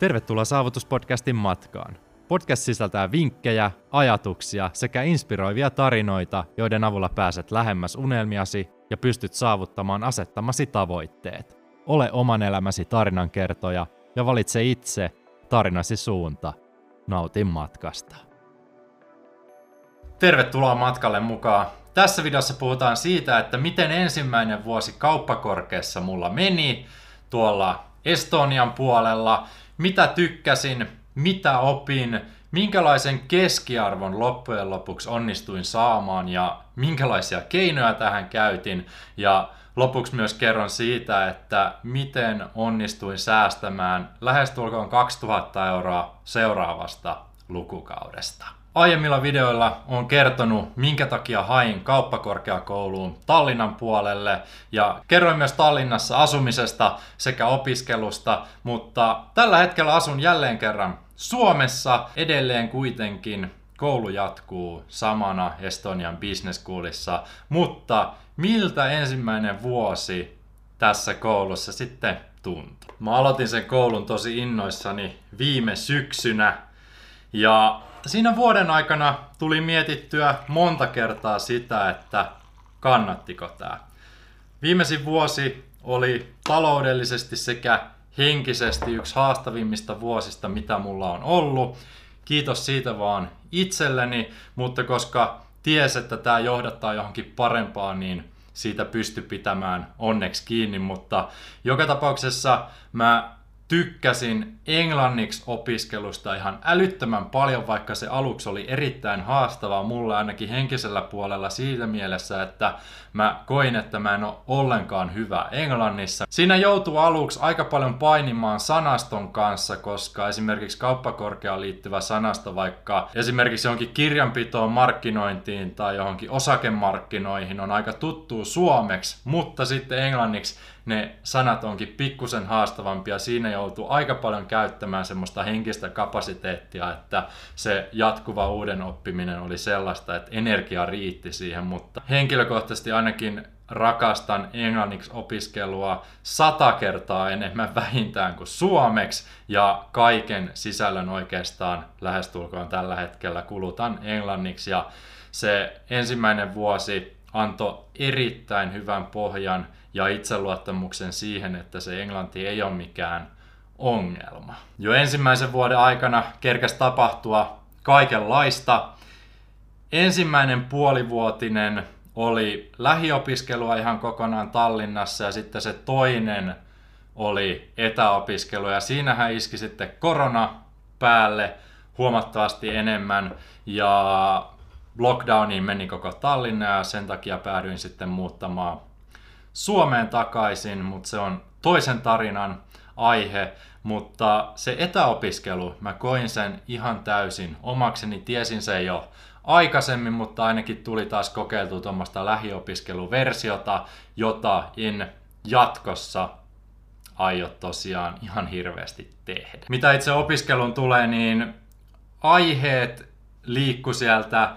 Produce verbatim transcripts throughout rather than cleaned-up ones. Tervetuloa Saavutuspodcastin matkaan. Podcast sisältää vinkkejä, ajatuksia sekä inspiroivia tarinoita, joiden avulla pääset lähemmäs unelmiasi ja pystyt saavuttamaan asettamasi tavoitteet. Ole oman elämäsi tarinankertoja ja valitse itse tarinasi suunta. Nautin matkasta. Tervetuloa matkalle mukaan. Tässä videossa puhutaan siitä, että miten ensimmäinen vuosi kauppakorkeassa mulla meni tuolla Estonian puolella, mitä tykkäsin, mitä opin, minkälaisen keskiarvon loppujen lopuksi onnistuin saamaan ja minkälaisia keinoja tähän käytin. Ja lopuksi myös kerron siitä, että miten onnistuin säästämään lähestulkoon kaksituhatta euroa seuraavasta lukukaudesta. Aiemmilla videoilla olen kertonut, minkä takia hain kauppakorkeakouluun Tallinnan puolelle ja kerroin myös Tallinnassa asumisesta sekä opiskelusta, mutta tällä hetkellä asun jälleen kerran Suomessa. Edelleen kuitenkin koulu jatkuu samana Estonian Business Schoolissa, mutta miltä ensimmäinen vuosi tässä koulussa sitten tuntui? Mä aloitin sen koulun tosi innoissani viime syksynä ja siinä vuoden aikana tuli mietittyä monta kertaa sitä, että kannattiko tämä. Viimeisin vuosi oli taloudellisesti sekä henkisesti yksi haastavimmista vuosista, mitä mulla on ollut. Kiitos siitä vaan itselleni, mutta koska ties, että tämä johdattaa johonkin parempaan, niin siitä pystyi pitämään onneksi kiinni. Mutta joka tapauksessa mä tykkäsin englanniksi opiskelusta ihan älyttömän paljon, vaikka se aluksi oli erittäin haastavaa mulle ainakin henkisellä puolella siitä mielessä, että mä koin, että mä en ole ollenkaan hyvä englannissa. Siinä joutuu aluksi aika paljon painimaan sanaston kanssa, koska esimerkiksi kauppakorkeaan liittyvä sanasto, vaikka esimerkiksi johonkin kirjanpitoon, markkinointiin tai johonkin osakemarkkinoihin on aika tuttuu suomeksi, mutta sitten englanniksi ne sanat onkin pikkusen haastavampia. Siinä joutuu aika paljon käyttämään semmoista henkistä kapasiteettia, että se jatkuva uuden oppiminen oli sellaista, että energia riitti siihen, mutta henkilökohtaisesti ainakin rakastan englanniksi opiskelua sata kertaa enemmän vähintään kuin suomeksi ja kaiken sisällön oikeastaan lähestulkoon tällä hetkellä kulutan englanniksi ja se ensimmäinen vuosi antoi erittäin hyvän pohjan ja itseluottamuksen siihen, että se englanti ei ole mikään ongelma. Jo ensimmäisen vuoden aikana kerkesi tapahtua kaikenlaista. Ensimmäinen puolivuotinen oli lähiopiskelua ihan kokonaan Tallinnassa ja sitten se toinen oli etäopiskelu ja siinähän iski sitten korona päälle huomattavasti enemmän ja lockdowniin meni koko Tallinna ja sen takia päädyin sitten muuttamaan Suomeen takaisin, mutta se on toisen tarinan aihe, mutta se etäopiskelu, mä koin sen ihan täysin omakseni, tiesin sen jo aikaisemmin, mutta ainakin tuli taas kokeiltua tuommoista lähiopiskeluversiota, jota en jatkossa aio tosiaan ihan hirveästi tehdä. Mitä itse opiskelun tulee, niin aiheet liikku sieltä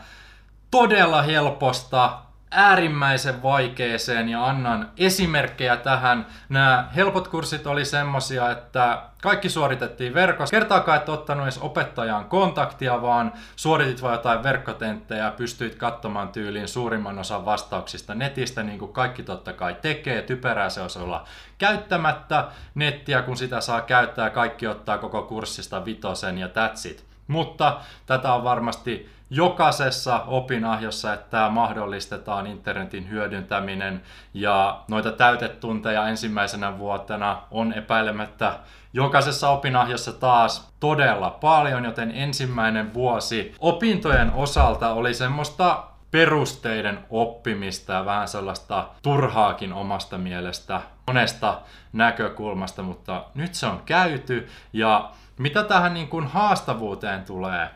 todella helposta äärimmäisen vaikeeseen ja annan esimerkkejä tähän. Nämä helpot kurssit oli semmosia, että kaikki suoritettiin verkossa. Kertaakaan et ottanut edes opettajaan kontaktia, vaan suoritit vaan jotain verkkotenttejä ja pystyit katsomaan tyyliin suurimman osan vastauksista netistä, niin kuin kaikki totta kai tekee. Typerää se olisi olla käyttämättä nettiä, kun sitä saa käyttää. Kaikki ottaa koko kurssista vitosen ja that's it. Mutta tätä on varmasti jokaisessa opinahjossa, että tämä mahdollistetaan internetin hyödyntäminen ja noita täytetunteja ensimmäisenä vuotena on epäilemättä jokaisessa opinahjossa taas todella paljon, joten ensimmäinen vuosi opintojen osalta oli semmoista perusteiden oppimista ja vähän sellaista turhaakin omasta mielestä monesta näkökulmasta, mutta nyt se on käyty ja mitä tähän niin kuin haastavuuteen tulee?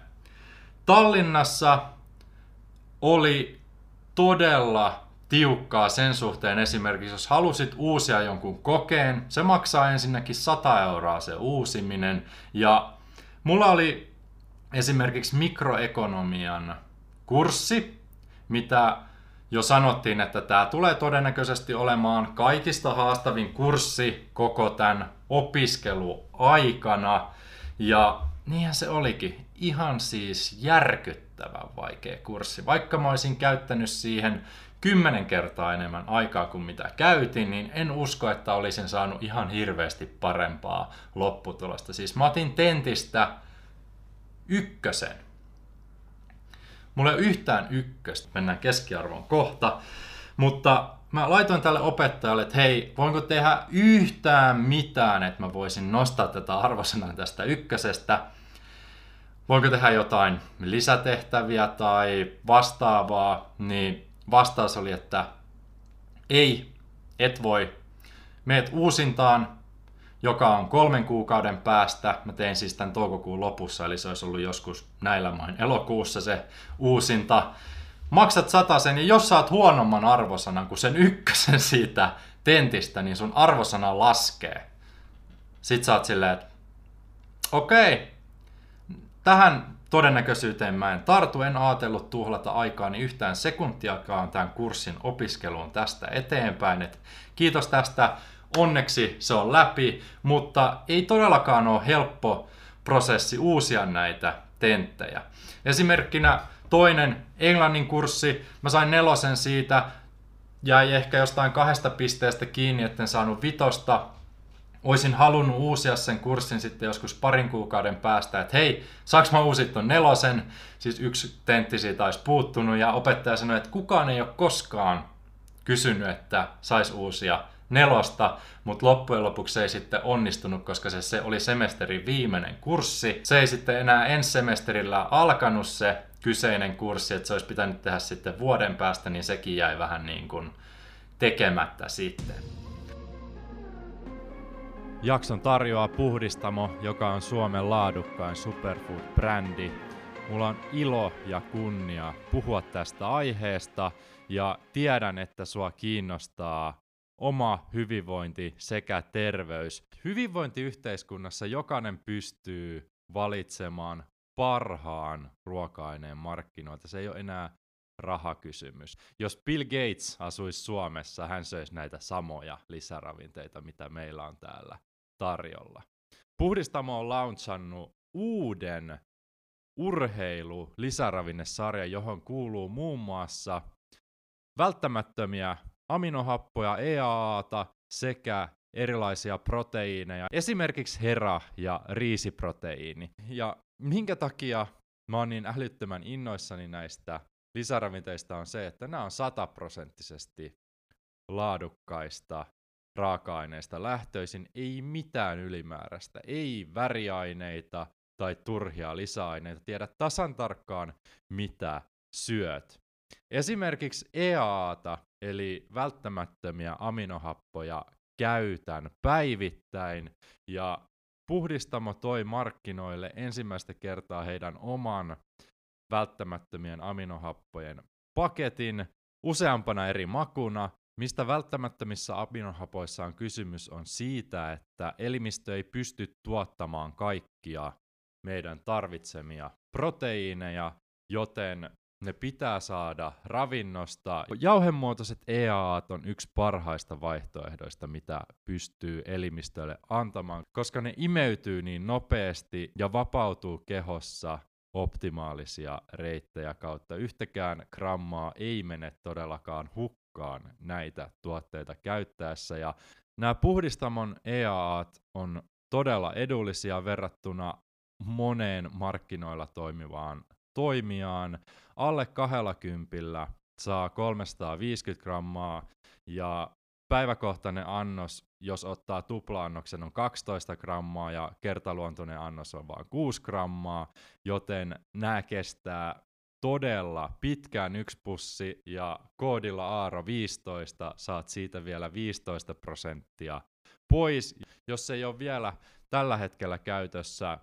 Tallinnassa oli todella tiukkaa sen suhteen esimerkiksi, jos halusit uusia jonkun kokeen, se maksaa ensinnäkin sata euroa se uusiminen. Ja mulla oli esimerkiksi mikroekonomian kurssi, mitä jo sanottiin, että tämä tulee todennäköisesti olemaan kaikista haastavin kurssi koko tämän opiskeluaikana. Ja niinhän se olikin. Ihan siis järkyttävän vaikea kurssi. Vaikka mä olisin käyttänyt siihen kymmenen kertaa enemmän aikaa kuin mitä käytin, niin en usko, että olisin saanut ihan hirveästi parempaa lopputulosta. Siis mä otin tentistä ykkösen. Mulla ei ole yhtään ykköstä, mennään keskiarvoon kohta, mutta mä laitoin tälle opettajalle, että hei, voinko tehdä yhtään mitään, että mä voisin nostaa tätä arvosanaa tästä ykkösestä. Voinko tehdä jotain lisätehtäviä tai vastaavaa, niin vastaus oli, että ei, et voi. Meet uusintaan, joka on kolmen kuukauden päästä. Mä tein siis tämän toukokuun lopussa, eli se olisi ollut joskus näillä main elokuussa se uusinta. Maksat satasen ja jos saat huonomman arvosanan kuin sen ykkösen siitä tentistä, niin sun arvosana laskee. Sit sä oot silleen, että okei, okay, tähän todennäköisyyteen mä en tartu, en ajatellut tuhlata aikaani yhtään sekuntiakaan tämän kurssin opiskeluun tästä eteenpäin. Et kiitos tästä, onneksi se on läpi, mutta ei todellakaan ole helppo prosessi uusia näitä tenttejä. Esimerkkinä toinen englannin kurssi, mä sain nelosen siitä, jäi ehkä jostain kahdesta pisteestä kiinni, etten saanut vitosta. Oisin halunnut uusia sen kurssin sitten joskus parin kuukauden päästä, että hei, saaks mä uusit ton nelosen? Siis yksi tentti siitä olisi puuttunut ja opettaja sanoi, että kukaan ei ole koskaan kysynyt, että sais uusia nelosta, mutta loppujen lopuksi se ei sitten onnistunut, koska se, se oli semesterin viimeinen kurssi. Se ei sitten enää ensi semesterillä alkanut se kyseinen kurssi, että se olisi pitänyt tehdä sitten vuoden päästä, niin sekin jäi vähän niin kuin tekemättä sitten. Jakson tarjoaa Puhdistamo, joka on Suomen laadukkain superfood-brändi. Mulla on ilo ja kunnia puhua tästä aiheesta ja tiedän, että sua kiinnostaa oma hyvinvointi sekä terveys. Hyvinvointiyhteiskunnassa jokainen pystyy valitsemaan parhaan ruoka-aineen markkinoilta. Se ei ole enää rahakysymys. Jos Bill Gates asuisi Suomessa, hän söisi näitä samoja lisäravinteita, mitä meillä on täällä tarjolla. Puhdistamo on launchannut uuden urheilu-lisäravinnesarjan, johon kuuluu muun muassa välttämättömiä aminohappoja, E A A:ta sekä erilaisia proteiineja, esimerkiksi hera- ja riisiproteiini. Ja minkä takia mä oon niin älyttömän innoissani näistä lisäravinteista on se, että nämä on sataprosenttisesti laadukkaista raaka-aineista lähtöisin, ei mitään ylimääräistä, ei väriaineita tai turhia lisäaineita, tiedä tasan tarkkaan mitä syöt. Esimerkiksi E A A:ta eli välttämättömiä aminohappoja käytän päivittäin ja Puhdistamo toi markkinoille ensimmäistä kertaa heidän oman välttämättömien aminohappojen paketin useampana eri makuna. Mistä välttämättömissä aminohapoissa on kysymys on siitä, että elimistö ei pysty tuottamaan kaikkia meidän tarvitsemia proteiineja, joten ne pitää saada ravinnosta. Jauhemuotoiset E A A:t on yksi parhaista vaihtoehdoista, mitä pystyy elimistölle antamaan, koska ne imeytyy niin nopeasti ja vapautuu kehossa optimaalisia reittejä kautta. Yhtäkään grammaa ei mene todellakaan hukkaan näitä tuotteita käyttäessä. Ja nämä Puhdistamon E A A:t on todella edullisia verrattuna moneen markkinoilla toimivaan toimijaan. Alle kaksikymmentä saa kolmesataaviisikymmentä grammaa ja päiväkohtainen annos, jos ottaa tuplaannoksen, on kaksitoista grammaa ja kertaluontoinen annos on vain kuusi grammaa, joten nämä kestää todella pitkään yksi pussi ja koodilla A R O viisitoista saat siitä vielä viisitoista prosenttia pois. Jos ei ole vielä tällä hetkellä käytössä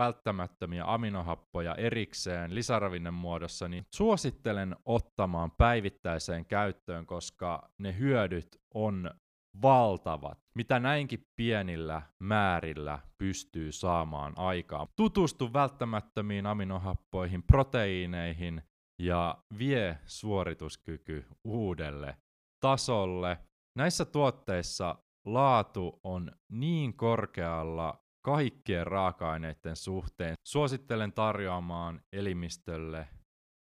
välttämättömiä aminohappoja erikseen lisäravinne muodossa, niin suosittelen ottamaan päivittäiseen käyttöön, koska ne hyödyt on valtavat, mitä näinkin pienillä määrillä pystyy saamaan aikaan. Tutustu välttämättömiin aminohappoihin, proteiineihin ja vie suorituskyky uudelle tasolle. Näissä tuotteissa laatu on niin korkealla kaikkien raaka-aineiden suhteen suosittelen tarjoamaan elimistölle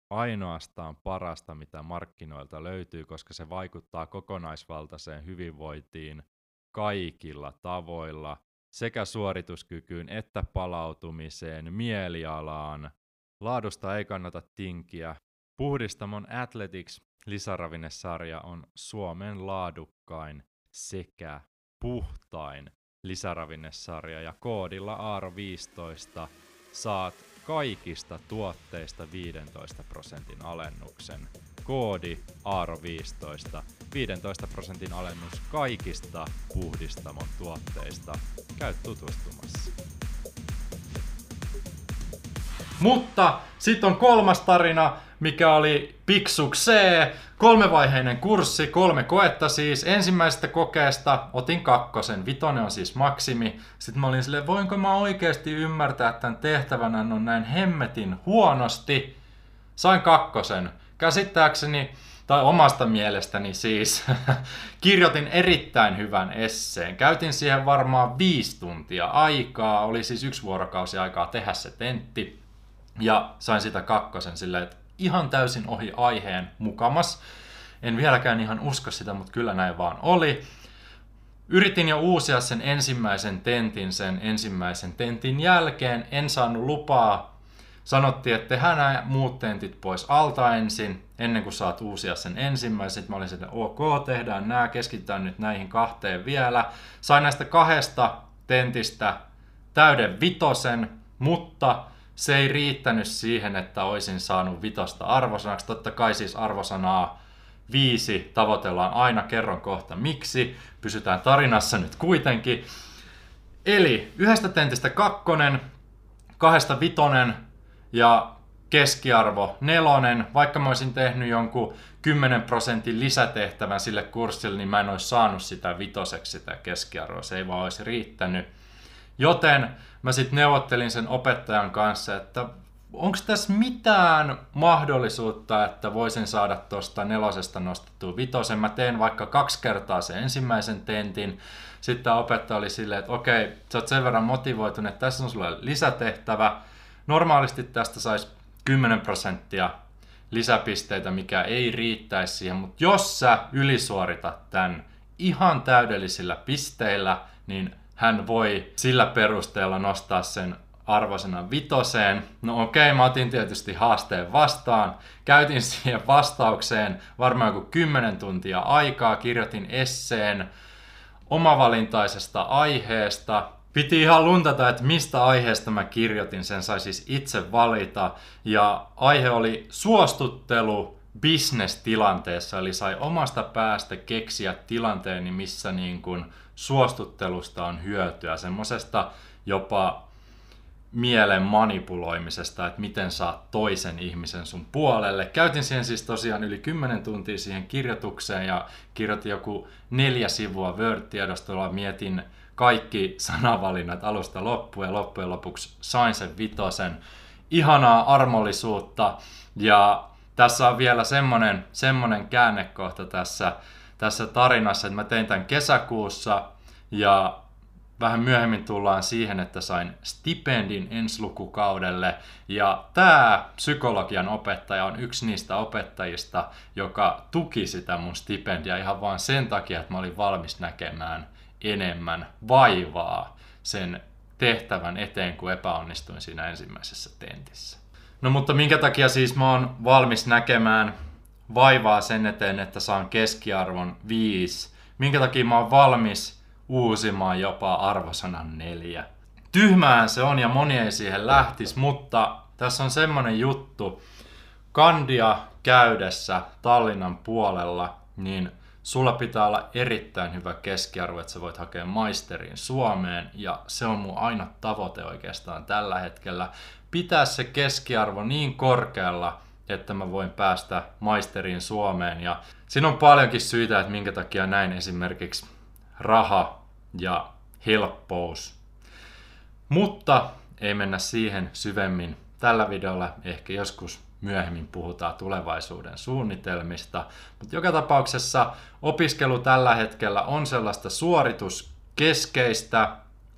ainoastaan parasta, mitä markkinoilta löytyy, koska se vaikuttaa kokonaisvaltaiseen hyvinvointiin kaikilla tavoilla, sekä suorituskykyyn että palautumiseen, mielialaan. Laadusta ei kannata tinkiä. Puhdistamon Athletics lisäravinnesarja on Suomen laadukkain sekä puhtain lisäravinnesarja, ja koodilla A R O viisitoista saat kaikista tuotteista viidentoista prosentin alennuksen. Koodi A R O viisitoista, viidentoista prosentin alennus kaikista Puhdistamon tuotteista. Käy tutustumassa. Mutta sitten on kolmas tarina, mikä oli Piksuksee. Kolmevaiheinen kurssi, kolme koetta siis. Ensimmäisestä kokeesta otin kakkosen, vitonen on siis maksimi. Sitten mä olin silleen, voinko mä oikeasti ymmärtää, että tämän tehtävän on näin hemmetin huonosti. Sain kakkosen. Käsittääkseni, tai omasta mielestäni siis, kirjoitin erittäin hyvän esseen. Käytin siihen varmaan viisi tuntia aikaa, oli siis yksi vuorokausi aikaa tehdä se tentti. Ja sain sitä kakkosen silleen, että ihan täysin ohi aiheen mukamas. En vieläkään ihan usko sitä, mutta kyllä näin vaan oli. Yritin jo uusia sen ensimmäisen tentin sen ensimmäisen tentin jälkeen. En saanut lupaa. Sanottiin, että tehdään nämä muut tentit pois alta ensin, ennen kuin saat uusia sen ensimmäisen. Mä olin sitten, ok, tehdään nämä, keskitytään nyt näihin kahteen vielä. Sain näistä kahdesta tentistä täyden vitosen, mutta se ei riittänyt siihen, että olisin saanut vitosta arvosanaksi. Totta kai siis arvosanaa viisi tavoitellaan aina, kerron kohta miksi. Pysytään tarinassa nyt kuitenkin. Eli yhdestä tentistä kakkonen, kahdesta vitonen ja keskiarvo nelonen. Vaikka mä olisin tehnyt jonkun kymmenen prosentin lisätehtävän sille kurssille, niin mä en olisi saanut sitä vitoseksi sitä keskiarvoa. Se ei vaan olisi riittänyt. Joten mä sitten neuvottelin sen opettajan kanssa, että onko tässä mitään mahdollisuutta, että voisin saada tuosta nelosesta nostettua vitosen. Mä teen vaikka kaksi kertaa sen ensimmäisen tentin. Sitten tämä opettaja oli silleen, että okei, sä oot sen verran motivoitunut, että tässä on sulle lisätehtävä. Normaalisti tästä saisi kymmenen prosenttia lisäpisteitä, mikä ei riittäisi siihen, mutta jos sä ylisuoritat tämän ihan täydellisillä pisteillä, niin hän voi sillä perusteella nostaa sen arvosanan vitoseen. No okei, mä otin tietysti haasteen vastaan. Käytin siihen vastaukseen varmaan joku kymmenen tuntia aikaa. Kirjoitin esseen omavalintaisesta aiheesta. Piti ihan luntata, että mistä aiheesta mä kirjoitin. Sen sai siis itse valita. Ja aihe oli suostuttelu business-tilanteessa. Eli sai omasta päästä keksiä tilanteeni, missä niin kuin suostuttelusta on hyötyä, semmosesta jopa mielen manipuloimisesta, että miten saat toisen ihmisen sun puolelle. Käytin siihen siis tosiaan yli kymmenen tuntia siihen kirjoitukseen ja kirjoitin joku neljä sivua Word-tiedostolla, mietin kaikki sanavalinnat alusta loppuun ja loppujen lopuksi sain sen vitosen. Ihanaa armollisuutta, ja tässä on vielä semmonen, semmonen käännekohta tässä tässä tarinassa, että mä tein tämän kesäkuussa ja vähän myöhemmin tullaan siihen, että sain stipendin ensi lukukaudelle. Ja tämä psykologian opettaja on yksi niistä opettajista, joka tuki sitä mun stipendiä ihan vaan sen takia, että mä olin valmis näkemään enemmän vaivaa sen tehtävän eteen, kun epäonnistuin siinä ensimmäisessä tentissä. No mutta minkä takia siis mä oon valmis näkemään vaivaa sen eteen, että saan keskiarvon viisi. Minkä takia mä oon valmis uusimaan jopa arvosanan neljä. Tyhmään se on ja moni ei siihen lähtisi, mutta tässä on semmonen juttu. Kandia käydessä Tallinnan puolella, niin sulla pitää olla erittäin hyvä keskiarvo, että sä voit hakea maisterin Suomeen. Ja se on mun aina tavoite oikeastaan tällä hetkellä. Pitää se keskiarvo niin korkealla, että mä voin päästä maisteriin Suomeen. Ja siinä on paljonkin syitä, että minkä takia näin, esimerkiksi raha ja helppous. Mutta ei mennä siihen syvemmin tällä videolla. Ehkä joskus myöhemmin puhutaan tulevaisuuden suunnitelmista. Mutta joka tapauksessa opiskelu tällä hetkellä on sellaista suorituskeskeistä,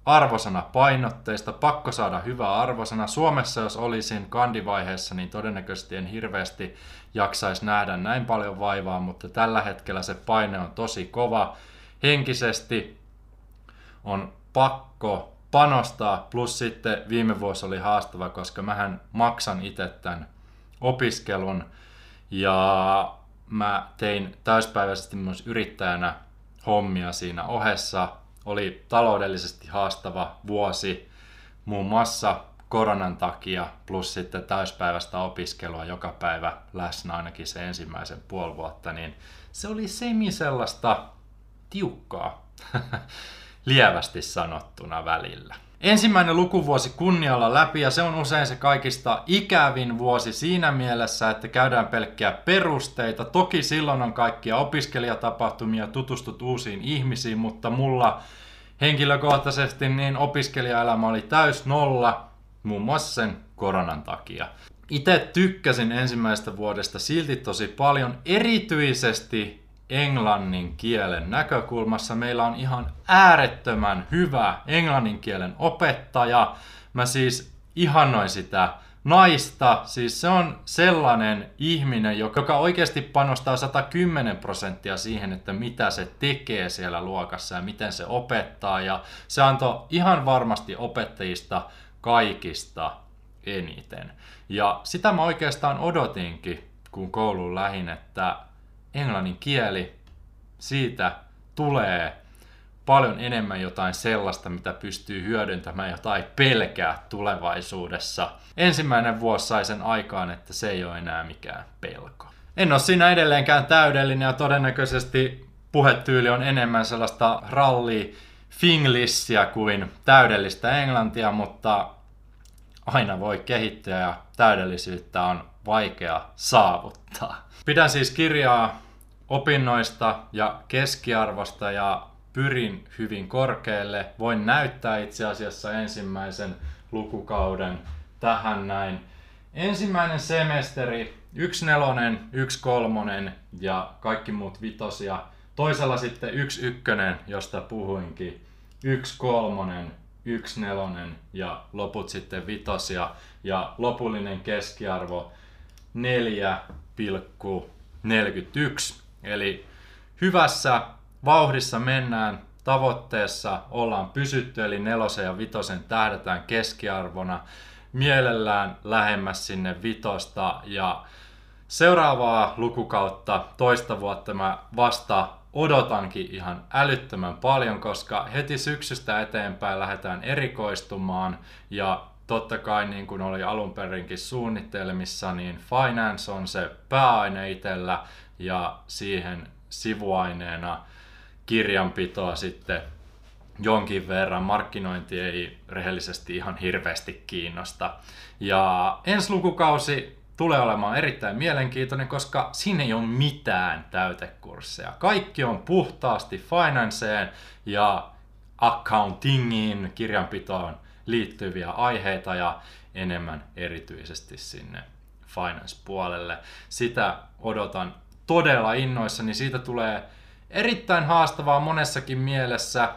Arvosana painotteista, pakko saada hyvä arvosana. Suomessa jos olisin kandivaiheessa, niin todennäköisesti en hirveästi jaksaisi nähdä näin paljon vaivaa, mutta tällä hetkellä se paine on tosi kova. Henkisesti on pakko panostaa, plus sitten viime vuosi oli haastava, koska mähän maksan itse tämän opiskelun ja mä tein täyspäiväisesti myös yrittäjänä hommia siinä ohessa. Oli taloudellisesti haastava vuosi muun muassa koronan takia, plus sitten täyspäiväistä opiskelua joka päivä läsnä ainakin se ensimmäisen puoli vuotta, niin se oli semi sellaista tiukkaa, lievästi sanottuna välillä. Ensimmäinen lukuvuosi kunnialla läpi, ja se on usein se kaikista ikävin vuosi siinä mielessä, että käydään pelkkiä perusteita. Toki silloin on kaikkia opiskelijatapahtumia, tutustut uusiin ihmisiin, mutta mulla henkilökohtaisesti niin opiskelijaelämä oli täys nolla, muun muassa sen koronan takia. Itse tykkäsin ensimmäisestä vuodesta silti tosi paljon, erityisesti englannin kielen näkökulmassa. Meillä on ihan äärettömän hyvä englannin kielen opettaja. Mä siis ihannoin sitä naista. Siis se on sellainen ihminen, joka oikeasti panostaa sata kymmenen prosenttia siihen, että mitä se tekee siellä luokassa ja miten se opettaa. Ja se antoi ihan varmasti opettajista kaikista eniten. Ja sitä mä oikeastaan odotinkin, kun kouluun lähdin, että englannin kieli, siitä tulee paljon enemmän jotain sellaista, mitä pystyy hyödyntämään, jota ei pelkää tulevaisuudessa. Ensimmäinen vuosi sai sen aikaan, että se ei ole enää mikään pelko. En ole siinä edelleenkään täydellinen ja todennäköisesti puhetyyli on enemmän sellaista ralli-finglissiä kuin täydellistä englantia, mutta aina voi kehittyä ja täydellisyyttä on vaikea saavuttaa. Pidän siis kirjaa opinnoista ja keskiarvosta ja pyrin hyvin korkealle. Voin näyttää itse asiassa ensimmäisen lukukauden tähän näin. Ensimmäinen semesteri, yksi nelonen, yksi kolmonen ja kaikki muut vitosia. Toisella sitten yksi ykkönen, josta puhuinkin, yksi kolmonen, yksi nelonen ja loput sitten vitosia. Ja lopullinen keskiarvo neljä pilkku neljäkymmentäyksi. Eli hyvässä vauhdissa mennään, tavoitteessa ollaan pysytty, eli nelosen ja vitosen tähdätään keskiarvona, mielellään lähemmäs sinne vitosta, ja seuraavaa lukukautta, toista vuotta mä vasta odotankin ihan älyttömän paljon, koska heti syksystä eteenpäin lähdetään erikoistumaan, ja totta kai, niin kuin oli alunperinkin suunnitelmissa, niin finance on se pääaine itsellä ja siihen sivuaineena kirjanpitoa sitten jonkin verran. Markkinointi ei rehellisesti ihan hirveästi kiinnosta. Ja ensi lukukausi tulee olemaan erittäin mielenkiintoinen, koska siinä ei ole mitään täytekursseja. Kaikki on puhtaasti financeen ja accountingiin, kirjanpitoon liittyviä aiheita ja enemmän erityisesti sinne finance-puolelle. Sitä odotan todella innoissani. Siitä tulee erittäin haastavaa monessakin mielessä.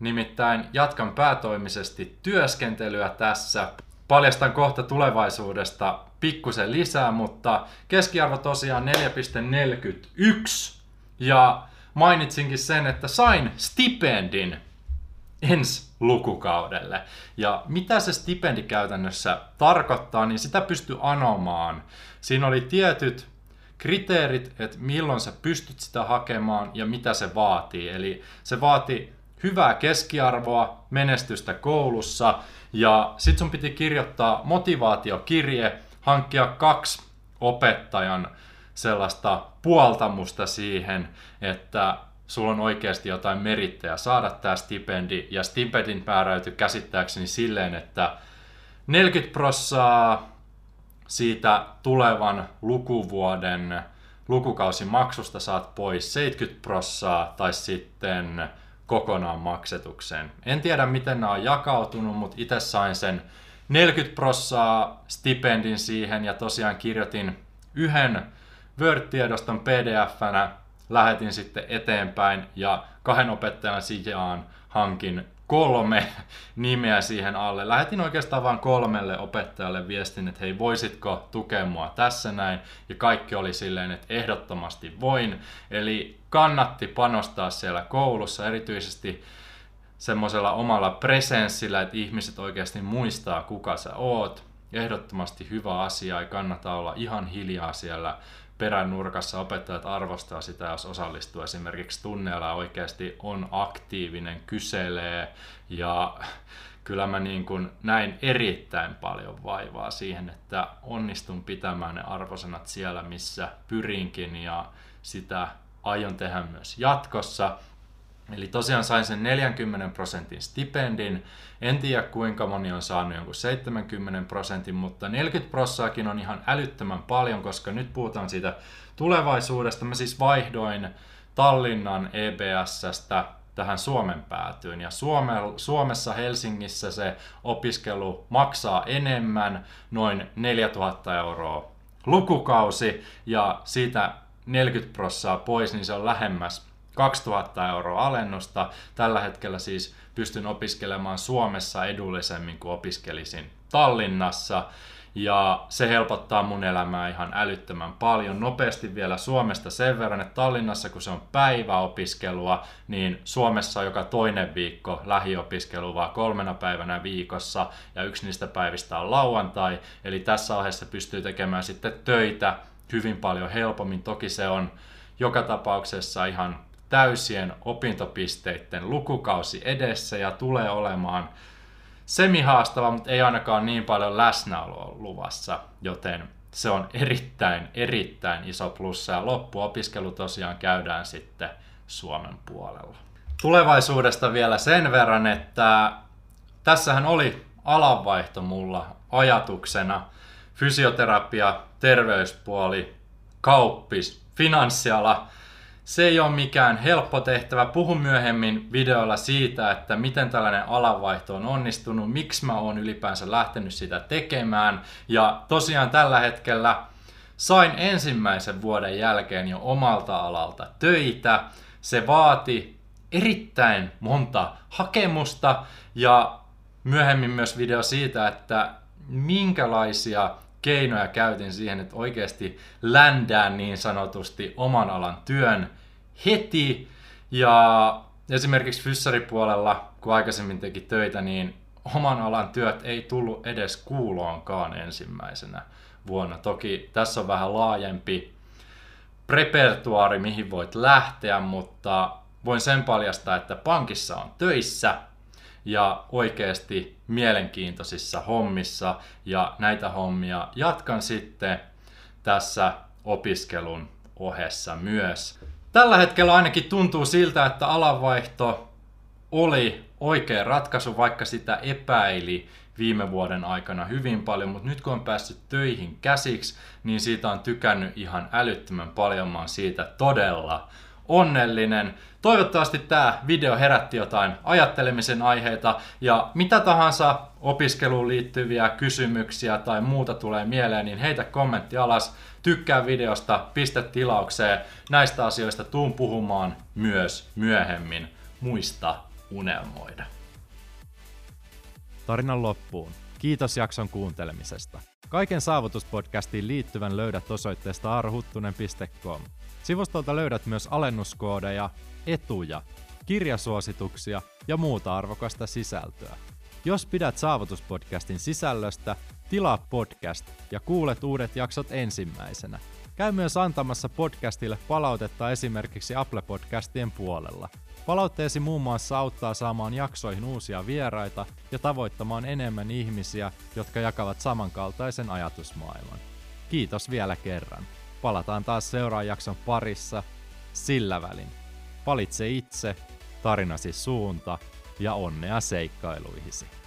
Nimittäin jatkan päätoimisesti työskentelyä tässä. Paljastan kohta tulevaisuudesta pikkusen lisää, mutta keskiarvo tosiaan neljä pilkku neljäkymmentäyksi. Ja mainitsinkin sen, että sain stipendin ensi lukukaudelle. Ja mitä se stipendi käytännössä tarkoittaa, niin sitä pystyi anomaan. Siinä oli tietyt kriteerit, että milloin sä pystyt sitä hakemaan ja mitä se vaatii. Eli se vaati hyvää keskiarvoa, menestystä koulussa, ja sit sun piti kirjoittaa motivaatiokirje, hankkia kaksi opettajan sellaista puoltamusta siihen, että sulla on oikeasti jotain merittäjä saada tämä stipendi, ja stipendin määräytyi käsittääkseni silleen, että neljäkymmentä prosenttia siitä tulevan lukuvuoden lukukausimaksusta saat pois seitsemänkymmentä prosenttia tai sitten kokonaan maksetukseen. En tiedä miten nämä on jakautunut, mutta itse sain sen neljäkymmentä prosenttia stipendin siihen ja tosiaan kirjoitin yhden Word-tiedoston P D F-nä. Lähetin sitten eteenpäin ja kahden opettajan sijaan hankin kolme nimeä siihen alle. Lähetin oikeastaan vain kolmelle opettajalle viestin, että hei, voisitko tukea mua tässä näin. Ja kaikki oli silleen, että ehdottomasti voin. Eli kannatti panostaa siellä koulussa, erityisesti semmoisella omalla presenssillä, että ihmiset oikeasti muistaa, kuka sä oot. Ehdottomasti hyvä asia, ei kannata olla ihan hiljaa siellä peränurkassa. Opettajat arvostaa sitä, jos osallistuu esimerkiksi tunneilla, oikeasti on aktiivinen, kyselee, ja kyllä mä niin kuin näin erittäin paljon vaivaa siihen, että onnistun pitämään ne arvosanat siellä, missä pyrinkin, ja sitä aion tehdä myös jatkossa. Eli tosiaan sain sen neljänkymmenen prosentin stipendin. En tiedä kuinka moni on saanut jonkun seitsemänkymmenen prosentin, mutta neljäkymmentä prosenttaakin on ihan älyttömän paljon, koska nyt puhutaan siitä tulevaisuudesta. Mä siis vaihdoin Tallinnan E B S:stä tähän Suomen päätyyn. Ja Suome, Suomessa Helsingissä se opiskelu maksaa enemmän, noin neljätuhatta euroa lukukausi, ja siitä neljäkymmentä prosenttia pois, niin se on lähemmäs kaksituhatta euroa alennusta. Tällä hetkellä siis pystyn opiskelemaan Suomessa edullisemmin kuin opiskelisin Tallinnassa. Ja se helpottaa mun elämää ihan älyttömän paljon. Nopeasti vielä Suomesta sen verran, että Tallinnassa kun se on päiväopiskelua, niin Suomessa on joka toinen viikko lähiopiskelua vaan kolmena päivänä viikossa, ja yksi niistä päivistä on lauantai. Eli tässä ohessa pystyy tekemään sitten töitä hyvin paljon helpommin. Toki se on joka tapauksessa ihan täysien opintopisteiden lukukausi edessä ja tulee olemaan semihaastava, mutta ei ainakaan niin paljon läsnäoloa luvassa, joten se on erittäin, erittäin iso plussa, ja loppuopiskelu tosiaan käydään sitten Suomen puolella. Tulevaisuudesta vielä sen verran, että tässähän oli alanvaihto mulla ajatuksena: fysioterapia, terveyspuoli, kauppis, finanssiala. Se ei ole mikään helppo tehtävä. Puhun myöhemmin videolla siitä, että miten tällainen alanvaihto on onnistunut, miksi mä oon ylipäänsä lähtenyt sitä tekemään. Ja tosiaan tällä hetkellä sain ensimmäisen vuoden jälkeen jo omalta alalta töitä. Se vaati erittäin monta hakemusta, ja myöhemmin myös video siitä, että minkälaisia keinoja käytin siihen, että oikeasti ländään niin sanotusti oman alan työn heti. Ja esimerkiksi fyssaripuolella, kun aikaisemmin teki töitä, niin oman alan työt ei tullut edes kuuloonkaan ensimmäisenä vuonna. Toki tässä on vähän laajempi repertuaari, mihin voit lähteä, mutta voin sen paljastaa, että pankissa on töissä ja oikeasti mielenkiintoisissa hommissa, ja näitä hommia jatkan sitten tässä opiskelun ohessa myös. Tällä hetkellä ainakin tuntuu siltä, että alanvaihto oli oikea ratkaisu, vaikka sitä epäili viime vuoden aikana hyvin paljon, mutta nyt kun on päässyt töihin käsiksi, niin siitä on tykännyt ihan älyttömän paljon. Mä oon siitä todella onnellinen. Toivottavasti tämä video herätti jotain ajattelemisen aiheita, ja mitä tahansa opiskeluun liittyviä kysymyksiä tai muuta tulee mieleen, niin heitä kommentti alas, tykkää videosta, pistä tilaukseen. Näistä asioista tuun puhumaan myös myöhemmin. Muista unelmoida. Tarinan loppuun. Kiitos jakson kuuntelemisesta. Kaiken saavutuspodcastiin liittyvän löydät osoitteesta a r o huttunen piste com. Sivustolta löydät myös alennuskoodeja, etuja, kirjasuosituksia ja muuta arvokasta sisältöä. Jos pidät saavutuspodcastin sisällöstä, tilaa podcast ja kuulet uudet jaksot ensimmäisenä. Käy myös antamassa podcastille palautetta esimerkiksi Apple-podcastien puolella. Palautteesi muun muassa auttaa saamaan jaksoihin uusia vieraita ja tavoittamaan enemmän ihmisiä, jotka jakavat samankaltaisen ajatusmaailman. Kiitos vielä kerran. Palataan taas seuraavan jakson parissa. Sillä välin valitse itse, tarinasi suunta ja onnea seikkailuihisi.